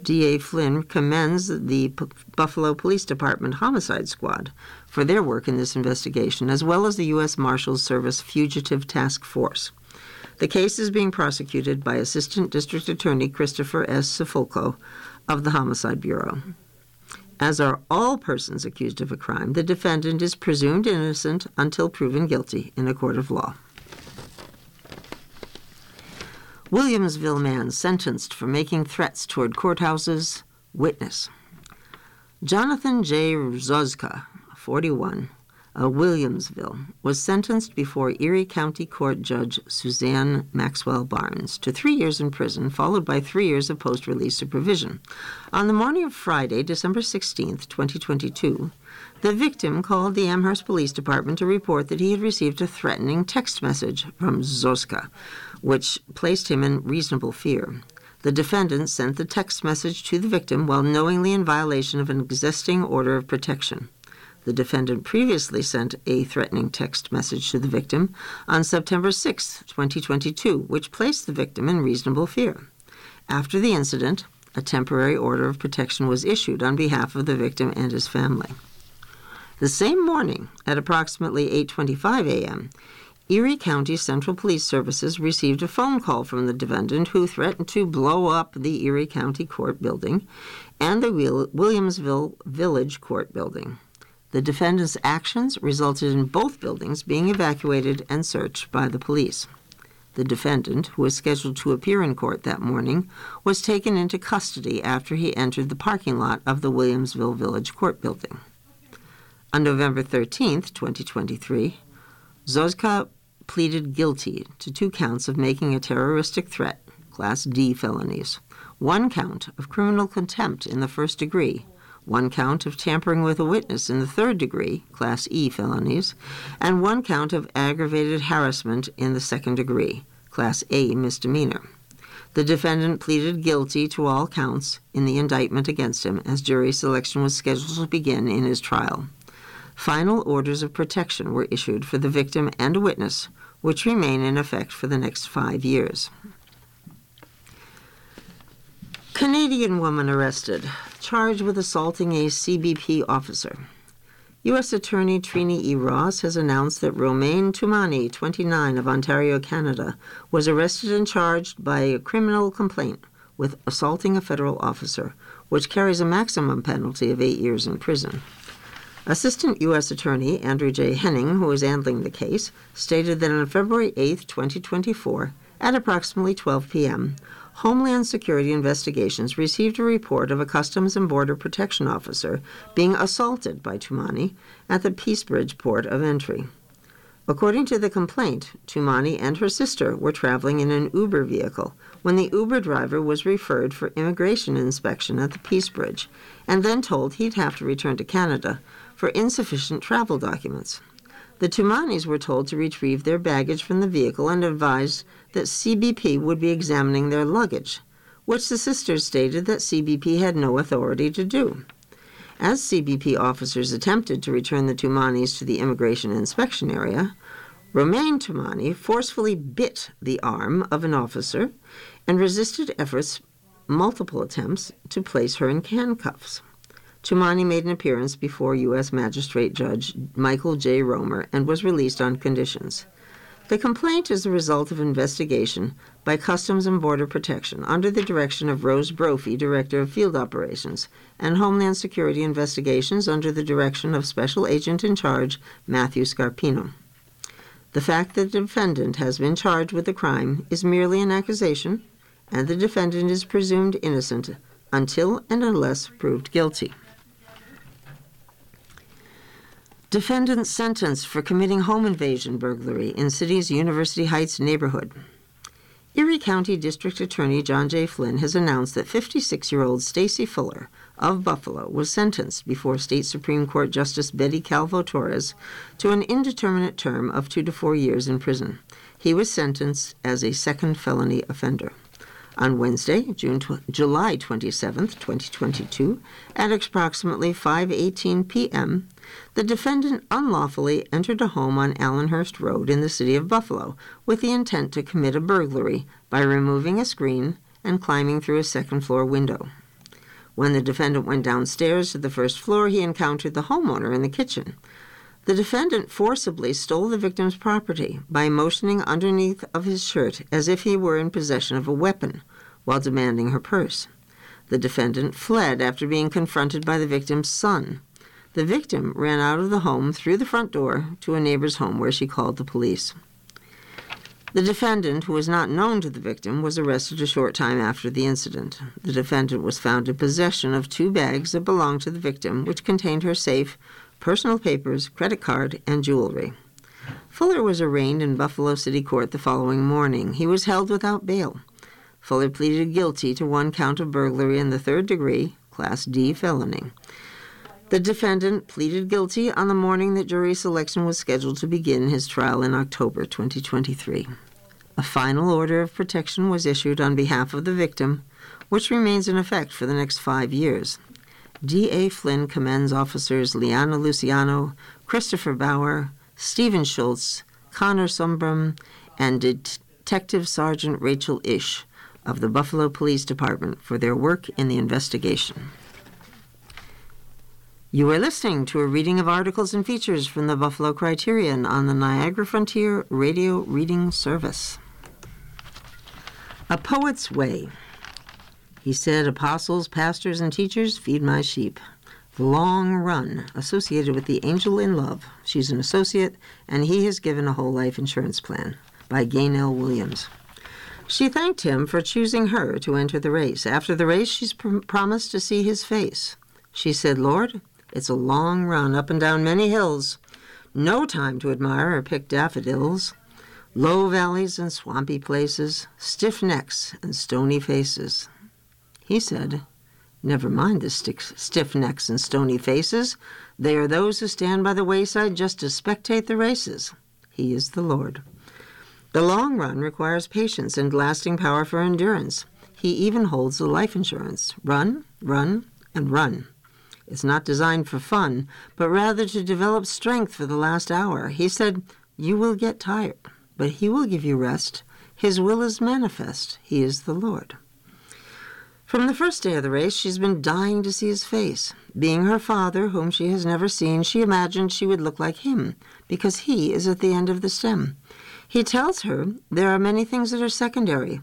D A. Flynn commends the P- Buffalo Police Department Homicide Squad for their work in this investigation, as well as the U S. Marshals Service Fugitive Task Force. The case is being prosecuted by Assistant District Attorney Christopher S. Sofolco of the Homicide Bureau. As are all persons accused of a crime, the defendant is presumed innocent until proven guilty in a court of law. Williamsville man sentenced for making threats toward courthouses, witness. Jonathan J. Zozka, forty-one, of Williamsville, was sentenced before Erie County Court Judge Suzanne Maxwell Barnes to three years in prison, followed by three years of post-release supervision. On the morning of Friday, December sixteenth, twenty twenty-two, the victim called the Amherst Police Department to report that he had received a threatening text message from Zozka, which placed him in reasonable fear. The defendant sent the text message to the victim while knowingly in violation of an existing order of protection. The defendant previously sent a threatening text message to the victim on September sixth, twenty twenty-two, which placed the victim in reasonable fear. After the incident, a temporary order of protection was issued on behalf of the victim and his family. The same morning, at approximately eight twenty-five a.m., Erie County Central Police Services received a phone call from the defendant who threatened to blow up the Erie County Court building and the Williamsville Village Court building. The defendant's actions resulted in both buildings being evacuated and searched by the police. The defendant, who was scheduled to appear in court that morning, was taken into custody after he entered the parking lot of the Williamsville Village Court building. On November thirteenth, twenty twenty-three, Zozka pleaded guilty to two counts of making a terroristic threat, Class D felonies, one count of criminal contempt in the first degree, one count of tampering with a witness in the third degree, Class E felonies, and one count of aggravated harassment in the second degree, Class A misdemeanor. The defendant pleaded guilty to all counts in the indictment against him as jury selection was scheduled to begin in his trial. Final orders of protection were issued for the victim and a witness, which remain in effect for the next five years. Canadian woman arrested, charged with assaulting a C B P officer. U S. Attorney Trini E. Ross has announced that Romain Tumani, twenty-nine, of Ontario, Canada, was arrested and charged by a criminal complaint with assaulting a federal officer, which carries a maximum penalty of eight years in prison. Assistant U S. Attorney Andrew J. Henning, who is handling the case, stated that on February eighth, twenty twenty-four, at approximately twelve p.m., Homeland Security Investigations received a report of a Customs and Border Protection officer being assaulted by Tumani at the Peacebridge port of entry. According to the complaint, Tumani and her sister were traveling in an Uber vehicle when the Uber driver was referred for immigration inspection at the Peacebridge and then told he'd have to return to Canada for insufficient travel documents. The Tumanis were told to retrieve their baggage from the vehicle and advised that C B P would be examining their luggage, which the sisters stated that C B P had no authority to do. As C B P officers attempted to return the Tumanis to the immigration inspection area, Romain Tumani forcefully bit the arm of an officer and resisted efforts, multiple attempts, to place her in handcuffs. Tumani made an appearance before U S. Magistrate Judge Michael J. Romer and was released on conditions. The complaint is the result of investigation by Customs and Border Protection under the direction of Rose Brophy, Director of Field Operations, and Homeland Security Investigations under the direction of Special Agent in Charge Matthew Scarpino. The fact that the defendant has been charged with the crime is merely an accusation, and the defendant is presumed innocent until and unless proved guilty. Defendant sentenced for committing home invasion burglary in city's University Heights neighborhood. Erie County District Attorney John J. Flynn has announced that fifty-six-year-old Stacy Fuller of Buffalo was sentenced before State Supreme Court Justice Betty Calvo Torres to an indeterminate term of two to four years in prison. He was sentenced as a second felony offender. On Wednesday, June tw- July twenty-seventh, twenty twenty-two, at approximately five eighteen p.m., the defendant unlawfully entered a home on Allenhurst Road in the city of Buffalo with the intent to commit a burglary by removing a screen and climbing through a second-floor window. When the defendant went downstairs to the first floor, he encountered the homeowner in the kitchen. The defendant forcibly stole the victim's property by motioning underneath of his shirt as if he were in possession of a weapon while demanding her purse. The defendant fled after being confronted by the victim's son. The victim ran out of the home through the front door to a neighbor's home where she called the police. The defendant, who was not known to the victim, was arrested a short time after the incident. The defendant was found in possession of two bags that belonged to the victim, which contained her safe, personal papers, credit card, and jewelry. Fuller was arraigned in Buffalo City Court the following morning. He was held without bail. Fuller pleaded guilty to one count of burglary in the third degree, Class D felony. The defendant pleaded guilty on the morning that jury selection was scheduled to begin his trial in October twenty twenty-three. A final order of protection was issued on behalf of the victim, which remains in effect for the next five years. D A Flynn commends officers Liana Luciano, Christopher Bauer, Stephen Schultz, Connor Sombrum, and Detective Sergeant Rachel Ish of the Buffalo Police Department for their work in the investigation. You are listening to a reading of articles and features from the Buffalo Criterion on the Niagara Frontier Radio Reading Service. A Poet's Way. He said, apostles, pastors, and teachers, feed my sheep. The Long Run, associated with the Angel in Love. She's an associate, and he has given a whole life insurance plan, by Gaynell Williams. She thanked him for choosing her to enter the race. After the race, she's pr- promised to see his face. She said, Lord, it's a long run up and down many hills. No time to admire or pick daffodils. Low valleys and swampy places, stiff necks and stony faces. He said, never mind the st- stiff necks and stony faces. They are those who stand by the wayside just to spectate the races. He is the Lord. The long run requires patience and lasting power for endurance. He even holds the life insurance. Run, run, and run. It's not designed for fun, but rather to develop strength for the last hour. He said, you will get tired, but he will give you rest. His will is manifest. He is the Lord. From the first day of the race, she's been dying to see his face. Being her father, whom she has never seen, she imagined she would look like him, because he is at the end of the stem. He tells her there are many things that are secondary,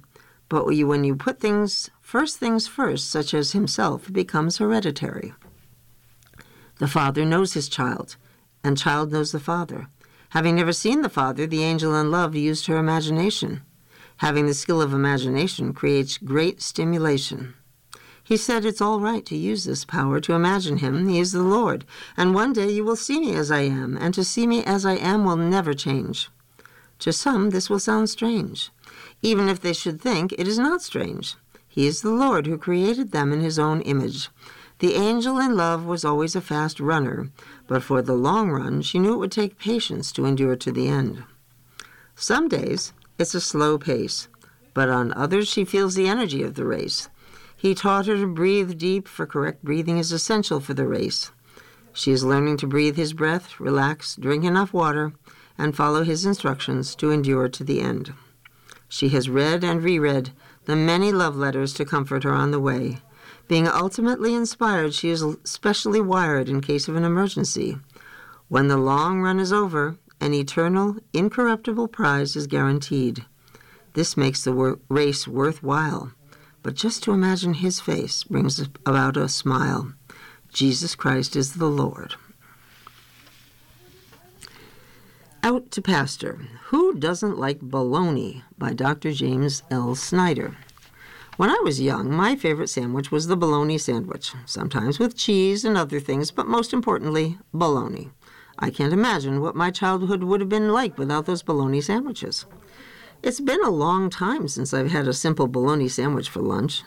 but when you put things first things first, such as himself, it becomes hereditary. The father knows his child, and child knows the father. Having never seen the father, the angel in love used her imagination. Having the skill of imagination creates great stimulation. He said, it's all right to use this power to imagine him. He is the Lord, and one day you will see me as I am, and to see me as I am will never change. To some, this will sound strange, even if they should think it is not strange. He is the Lord who created them in his own image. The angel in love was always a fast runner, but for the long run, she knew it would take patience to endure to the end. Some days, it's a slow pace, but on others, she feels the energy of the race. He taught her to breathe deep, for correct breathing is essential for the race. She is learning to breathe his breath, relax, drink enough water, and follow his instructions to endure to the end. She has read and reread the many love letters to comfort her on the way. Being ultimately inspired, she is specially wired in case of an emergency. When the long run is over, an eternal, incorruptible prize is guaranteed. This makes the wor- race worthwhile. But just to imagine his face brings about a smile. Jesus Christ is the Lord. Out to Pasture, Who Doesn't Like Bologna, by Doctor James L. Snyder. When I was young, my favorite sandwich was the bologna sandwich, sometimes with cheese and other things, but most importantly, bologna. I can't imagine what my childhood would have been like without those bologna sandwiches. It's been a long time since I've had a simple bologna sandwich for lunch.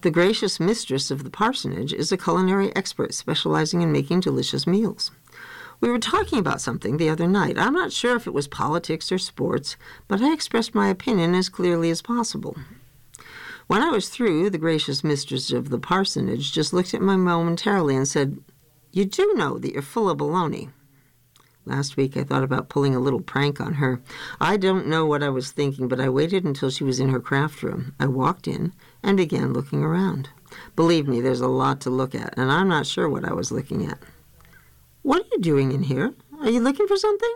The gracious mistress of the parsonage is a culinary expert specializing in making delicious meals. We were talking about something the other night. I'm not sure if it was politics or sports, but I expressed my opinion as clearly as possible. When I was through, the gracious mistress of the parsonage just looked at me momentarily and said, "You do know that you're full of baloney." Last week I thought about pulling a little prank on her. I don't know what I was thinking, but I waited until she was in her craft room. I walked in and began looking around. Believe me, there's a lot to look at, and I'm not sure what I was looking at. "What are you doing in here? Are you looking for something?"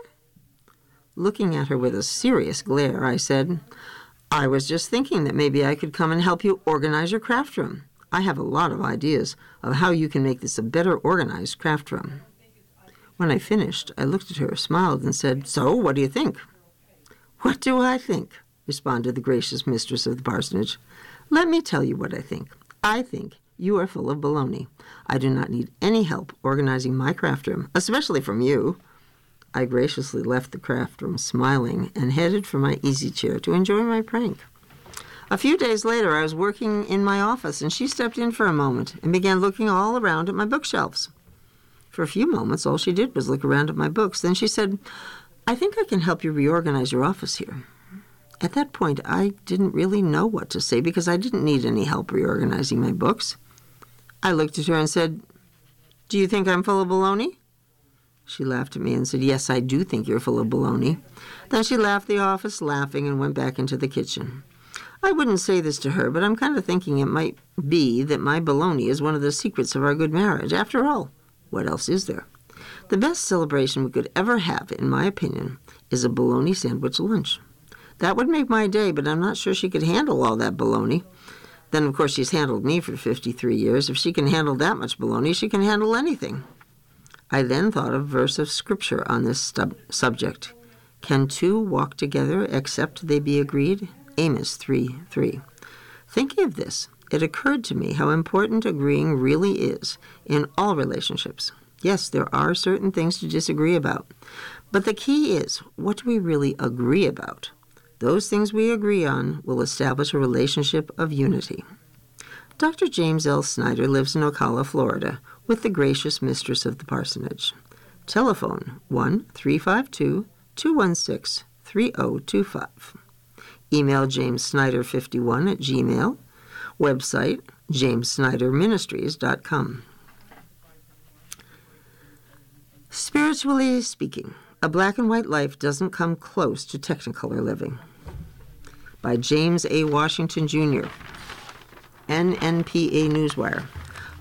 Looking at her with a serious glare, I said, "I was just thinking that maybe I could come and help you organize your craft room. I have a lot of ideas of how you can make this a better organized craft room." When I finished, I looked at her, smiled, and said, "So, what do you think?" "What do I think?" responded the gracious mistress of the parsonage. "Let me tell you what I think. I think you are full of baloney. I do not need any help organizing my craft room, especially from you." I graciously left the craft room smiling and headed for my easy chair to enjoy my prank. A few days later, I was working in my office, and she stepped in for a moment and began looking all around at my bookshelves. For a few moments, all she did was look around at my books. Then she said, "I think I can help you reorganize your office here." At that point, I didn't really know what to say because I didn't need any help reorganizing my books. I looked at her and said, "Do you think I'm full of baloney?" She laughed at me and said, "Yes, I do think you're full of baloney." Then she left the office laughing and went back into the kitchen. I wouldn't say this to her, but I'm kind of thinking it might be that my baloney is one of the secrets of our good marriage. After all, what else is there? The best celebration we could ever have, in my opinion, is a bologna sandwich lunch. That would make my day, but I'm not sure she could handle all that bologna. Then, of course, she's handled me for fifty-three years. If she can handle that much bologna, she can handle anything. I then thought of a verse of Scripture on this stub- subject. Can two walk together except they be agreed? Amos three three. Thinking of this, it occurred to me how important agreeing really is in all relationships. Yes, there are certain things to disagree about, but the key is, what do we really agree about? Those things we agree on will establish a relationship of unity. Doctor James L. Snyder lives in Ocala, Florida, with the gracious mistress of the parsonage. Telephone one three five two, two one six, three oh two five. Email jamessnyder fifty-one at gmail. Website james snyder ministries dot com. Spiritually speaking, a black and white life doesn't come close to Technicolor living. By James A. Washington, Junior, N N P A Newswire.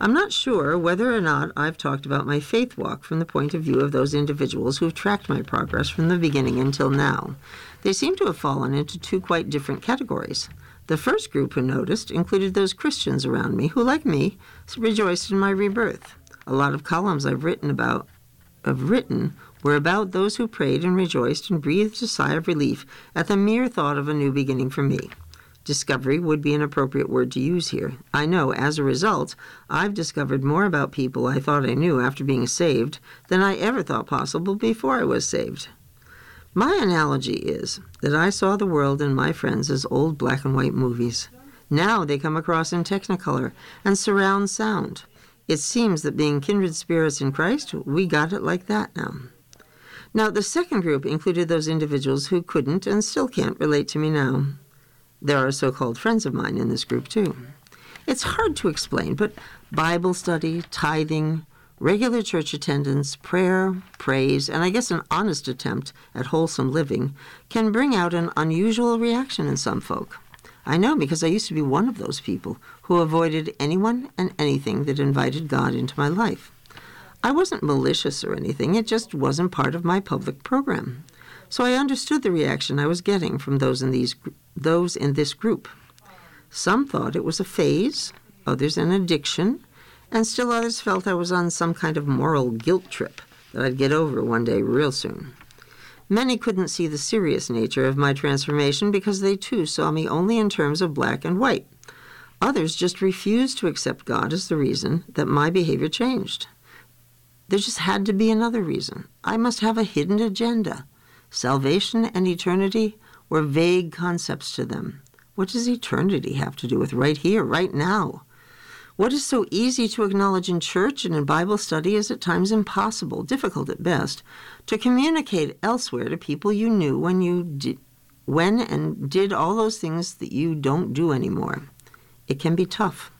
I'm not sure whether or not I've talked about my faith walk from the point of view of those individuals who've tracked my progress from the beginning until now. They seem to have fallen into two quite different categories. The first group who noticed included those Christians around me who, like me, rejoiced in my rebirth. A lot of columns I've written about have written were about those who prayed and rejoiced and breathed a sigh of relief at the mere thought of a new beginning for me. Discovery would be an appropriate word to use here. I know, as a result, I've discovered more about people I thought I knew after being saved than I ever thought possible before I was saved. My analogy is that I saw the world and my friends as old black and white movies. Now they come across in Technicolor and surround sound. It seems that being kindred spirits in Christ, we got it like that now. Now, the second group included those individuals who couldn't and still can't relate to me now. There are so-called friends of mine in this group, too. It's hard to explain, but Bible study, tithing, regular church attendance, prayer, praise, and I guess an honest attempt at wholesome living can bring out an unusual reaction in some folk. I know because I used to be one of those people who avoided anyone and anything that invited God into my life. I wasn't malicious or anything. It just wasn't part of my public program. So I understood the reaction I was getting from those in these those in this group. Some thought it was a phase, others an addiction, and still others felt I was on some kind of moral guilt trip that I'd get over one day real soon. Many couldn't see the serious nature of my transformation because they too saw me only in terms of black and white. Others just refused to accept God as the reason that my behavior changed. There just had to be another reason. I must have a hidden agenda. Salvation and eternity were vague concepts to them. What does eternity have to do with right here, right now? What is so easy to acknowledge in church and in Bible study is at times impossible, difficult at best, to communicate elsewhere to people you knew when you did, when and did all those things that you don't do anymore. It can be tough.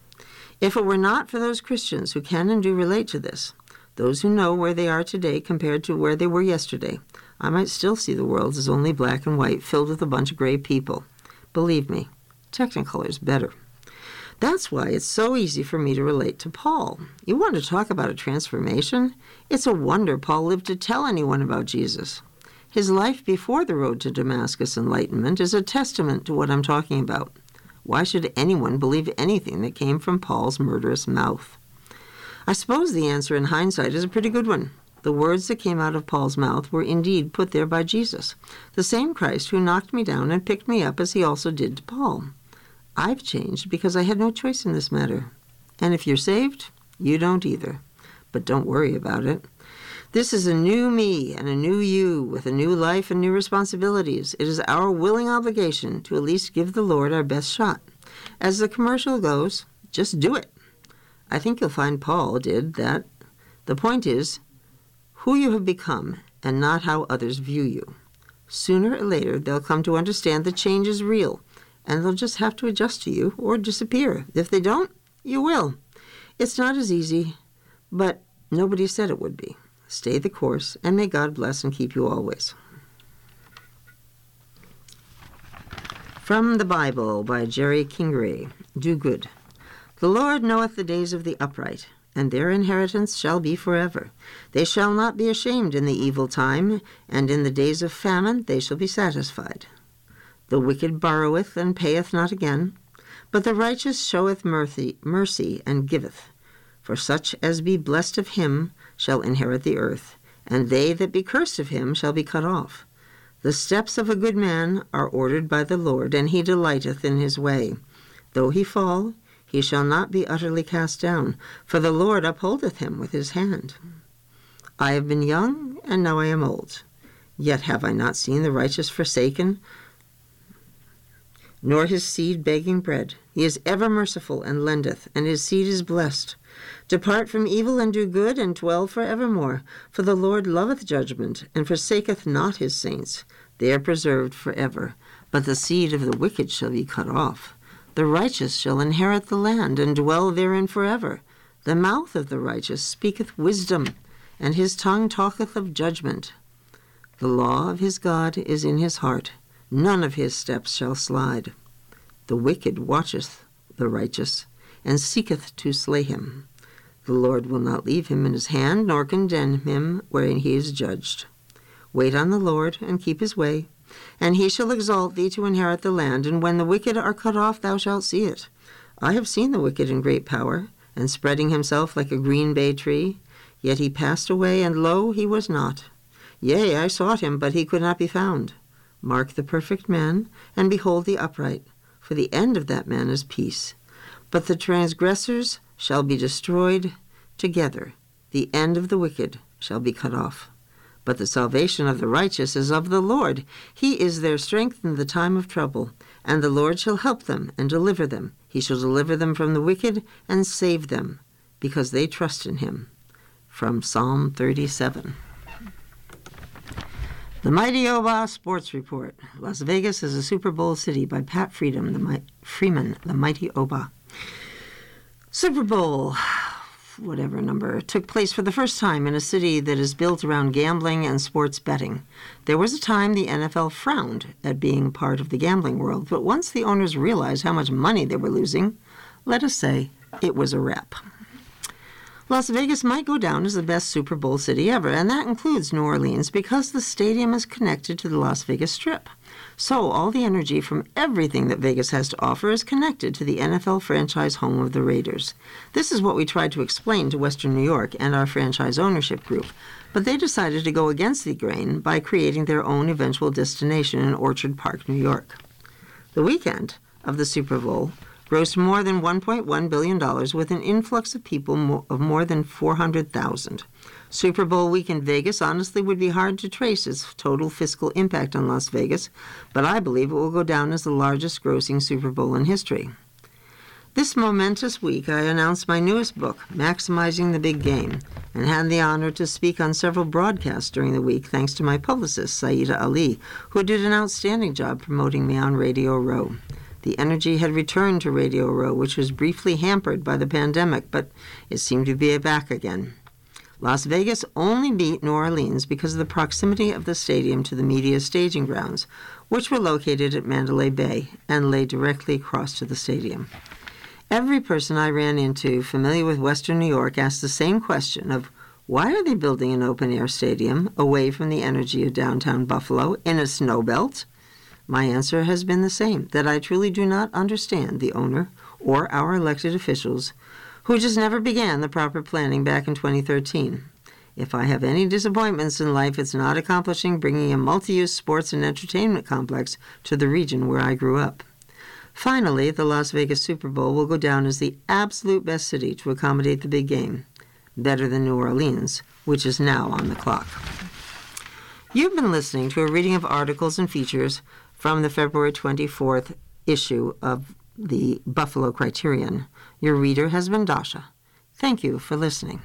If it were not for those Christians who can and do relate to this, those who know where they are today compared to where they were yesterday, I might still see the world as only black and white, filled with a bunch of gray people. Believe me, Technicolor's better. That's why it's so easy for me to relate to Paul. You want to talk about a transformation? It's a wonder Paul lived to tell anyone about Jesus. His life before the road to Damascus enlightenment is a testament to what I'm talking about. Why should anyone believe anything that came from Paul's murderous mouth? I suppose the answer in hindsight is a pretty good one. The words that came out of Paul's mouth were indeed put there by Jesus, the same Christ who knocked me down and picked me up as he also did to Paul. I've changed because I had no choice in this matter. And if you're saved, you don't either. But don't worry about it. This is a new me and a new you with a new life and new responsibilities. It is our willing obligation to at least give the Lord our best shot. As the commercial goes, just do it. I think you'll find Paul did that. The point is who you have become and not how others view you. Sooner or later, they'll come to understand that change is real, and they'll just have to adjust to you or disappear. If they don't, you will. It's not as easy, but nobody said it would be. Stay the course, and may God bless and keep you always. From the Bible by Jerry Kingray. Do good. The Lord knoweth the days of the upright, and their inheritance shall be forever. They shall not be ashamed in the evil time, and in the days of famine they shall be satisfied. The wicked borroweth and payeth not again, but the righteous showeth mercy, mercy and giveth. For such as be blessed of him shall inherit the earth, and they that be cursed of him shall be cut off. The steps of a good man are ordered by the Lord, and he delighteth in his way. Though he fall, he shall not be utterly cast down, for the Lord upholdeth him with his hand. I have been young, and now I am old. Yet have I not seen the righteous forsaken, nor his seed begging bread. He is ever merciful, and lendeth, and his seed is blessed. Depart from evil, and do good, and dwell for evermore. For the Lord loveth judgment, and forsaketh not his saints. They are preserved for ever. But the seed of the wicked shall be cut off. The righteous shall inherit the land, and dwell therein forever. The mouth of the righteous speaketh wisdom, and his tongue talketh of judgment. The law of his God is in his heart. None of his steps shall slide. The wicked watcheth the righteous, and seeketh to slay him. The Lord will not leave him in his hand, nor condemn him wherein he is judged. Wait on the Lord, and keep his way, and he shall exalt thee to inherit the land, and when the wicked are cut off thou shalt see it. I have seen the wicked in great power, and spreading himself like a green bay tree. Yet he passed away, and lo, he was not. Yea, I sought him, but he could not be found. Mark the perfect man, and behold the upright, for the end of that man is peace. But the transgressors shall be destroyed together. The end of the wicked shall be cut off. But the salvation of the righteous is of the Lord. He is their strength in the time of trouble. And the Lord shall help them and deliver them. He shall deliver them from the wicked and save them, because they trust in him. From Psalm thirty-seven. The Mighty Oba Sports Report. Las Vegas is a Super Bowl city by Pat Freedom, the Mi- Freeman, the Mighty Oba. Super Bowl, whatever number, took place for the first time in a city that is built around gambling and sports betting. There was a time the N F L frowned at being part of the gambling world, but once the owners realized how much money they were losing, let us say it was a wrap. Las Vegas might go down as the best Super Bowl city ever, and that includes New Orleans, because the stadium is connected to the Las Vegas Strip. So all the energy from everything that Vegas has to offer is connected to the N F L franchise home of the Raiders. This is what we tried to explain to Western New York and our franchise ownership group, but they decided to go against the grain by creating their own eventual destination in Orchard Park, New York. The weekend of the Super Bowl grossed more than one point one billion dollars, with an influx of people of more than four hundred thousand. Super Bowl week in Vegas honestly would be hard to trace its total fiscal impact on Las Vegas, but I believe it will go down as the largest grossing Super Bowl in history. This momentous week, I announced my newest book, Maximizing the Big Game, and had the honor to speak on several broadcasts during the week thanks to my publicist, Saida Ali, who did an outstanding job promoting me on Radio Row. The energy had returned to Radio Row, which was briefly hampered by the pandemic, but it seemed to be back again. Las Vegas only beat New Orleans because of the proximity of the stadium to the media staging grounds, which were located at Mandalay Bay and lay directly across to the stadium. Every person I ran into familiar with Western New York asked the same question of, why are they building an open-air stadium away from the energy of downtown Buffalo in a snow belt? My answer has been the same, that I truly do not understand the owner or our elected officials who just never began the proper planning back in twenty thirteen. If I have any disappointments in life, it's not accomplishing bringing a multi-use sports and entertainment complex to the region where I grew up. Finally, the Las Vegas Super Bowl will go down as the absolute best city to accommodate the big game, better than New Orleans, which is now on the clock. You've been listening to a reading of articles and features from the February twenty-fourth issue of the Buffalo Criterion. Your reader has been Dasha. Thank you for listening.